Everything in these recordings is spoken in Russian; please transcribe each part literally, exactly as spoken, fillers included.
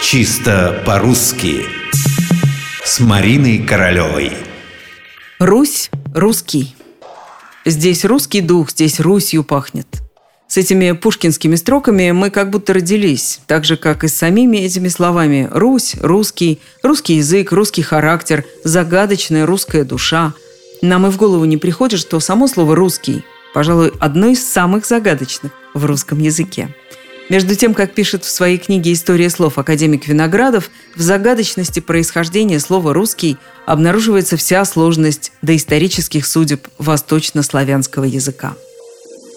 Чисто по-русски с Мариной Королевой. Русь, русский. Здесь русский дух, здесь Русью пахнет. С этими пушкинскими строками мы как будто родились, так же, как и с самими этими словами «Русь», «русский», «русский язык», «русский характер», «загадочная русская душа». Нам и в голову не приходит, что само слово «русский», пожалуй, одно из самых загадочных в русском языке. Между тем, как пишет в своей книге «История слов» академик Виноградов, в загадочности происхождения слова «русский» обнаруживается вся сложность доисторических судеб восточнославянского языка.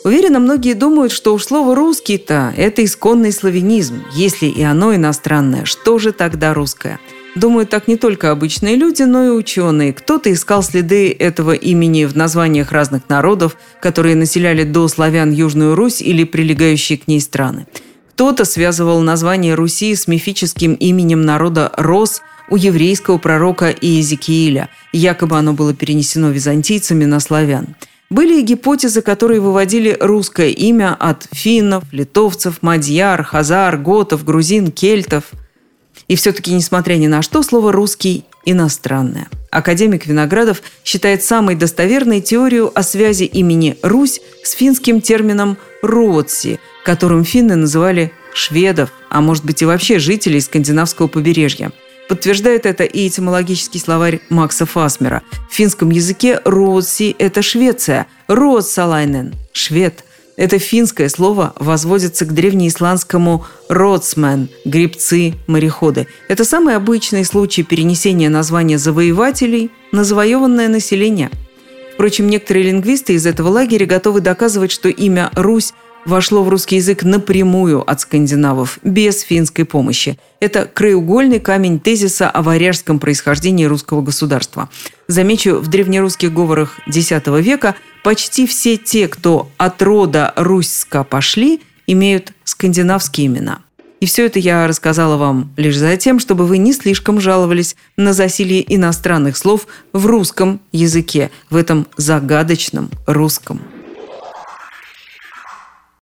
Уверена, многие думают, что уж слово «русский»-то – это исконный славянизм. Если и оно иностранное, что же тогда русское? Думают так не только обычные люди, но и ученые. Кто-то искал следы этого имени в названиях разных народов, которые населяли до славян Южную Русь или прилегающие к ней страны. Кто-то связывал название Руси с мифическим именем народа Рос у еврейского пророка Иезекииля. Якобы оно было перенесено византийцами на славян. Были и гипотезы, которые выводили русское имя от финнов, литовцев, мадьяр, хазар, готов, грузин, кельтов. И все-таки, несмотря ни на что, слово «русский» иностранное. Академик Виноградов считает самой достоверной теорию о связи имени «Русь» с финским термином «ротси», которым финны называли шведов, а может быть и вообще жителей скандинавского побережья. Подтверждает это и этимологический словарь Макса Фасмера. В финском языке «ротси» – это Швеция, «ротсалайнен» – швед. Это финское слово возводится к древнеисландскому «ротсмен» – гребцы, мореходы. Это самый обычный случай перенесения названия завоевателей на завоеванное население. Впрочем, некоторые лингвисты из этого лагеря готовы доказывать, что имя «Русь» вошло в русский язык напрямую от скандинавов, без финской помощи. Это краеугольный камень тезиса о варяжском происхождении русского государства. Замечу, в древнерусских говорах десятого века почти все те, кто от рода Руська пошли, имеют скандинавские имена. И все это я рассказала вам лишь за тем, чтобы вы не слишком жаловались на засилье иностранных слов в русском языке, в этом загадочном русском.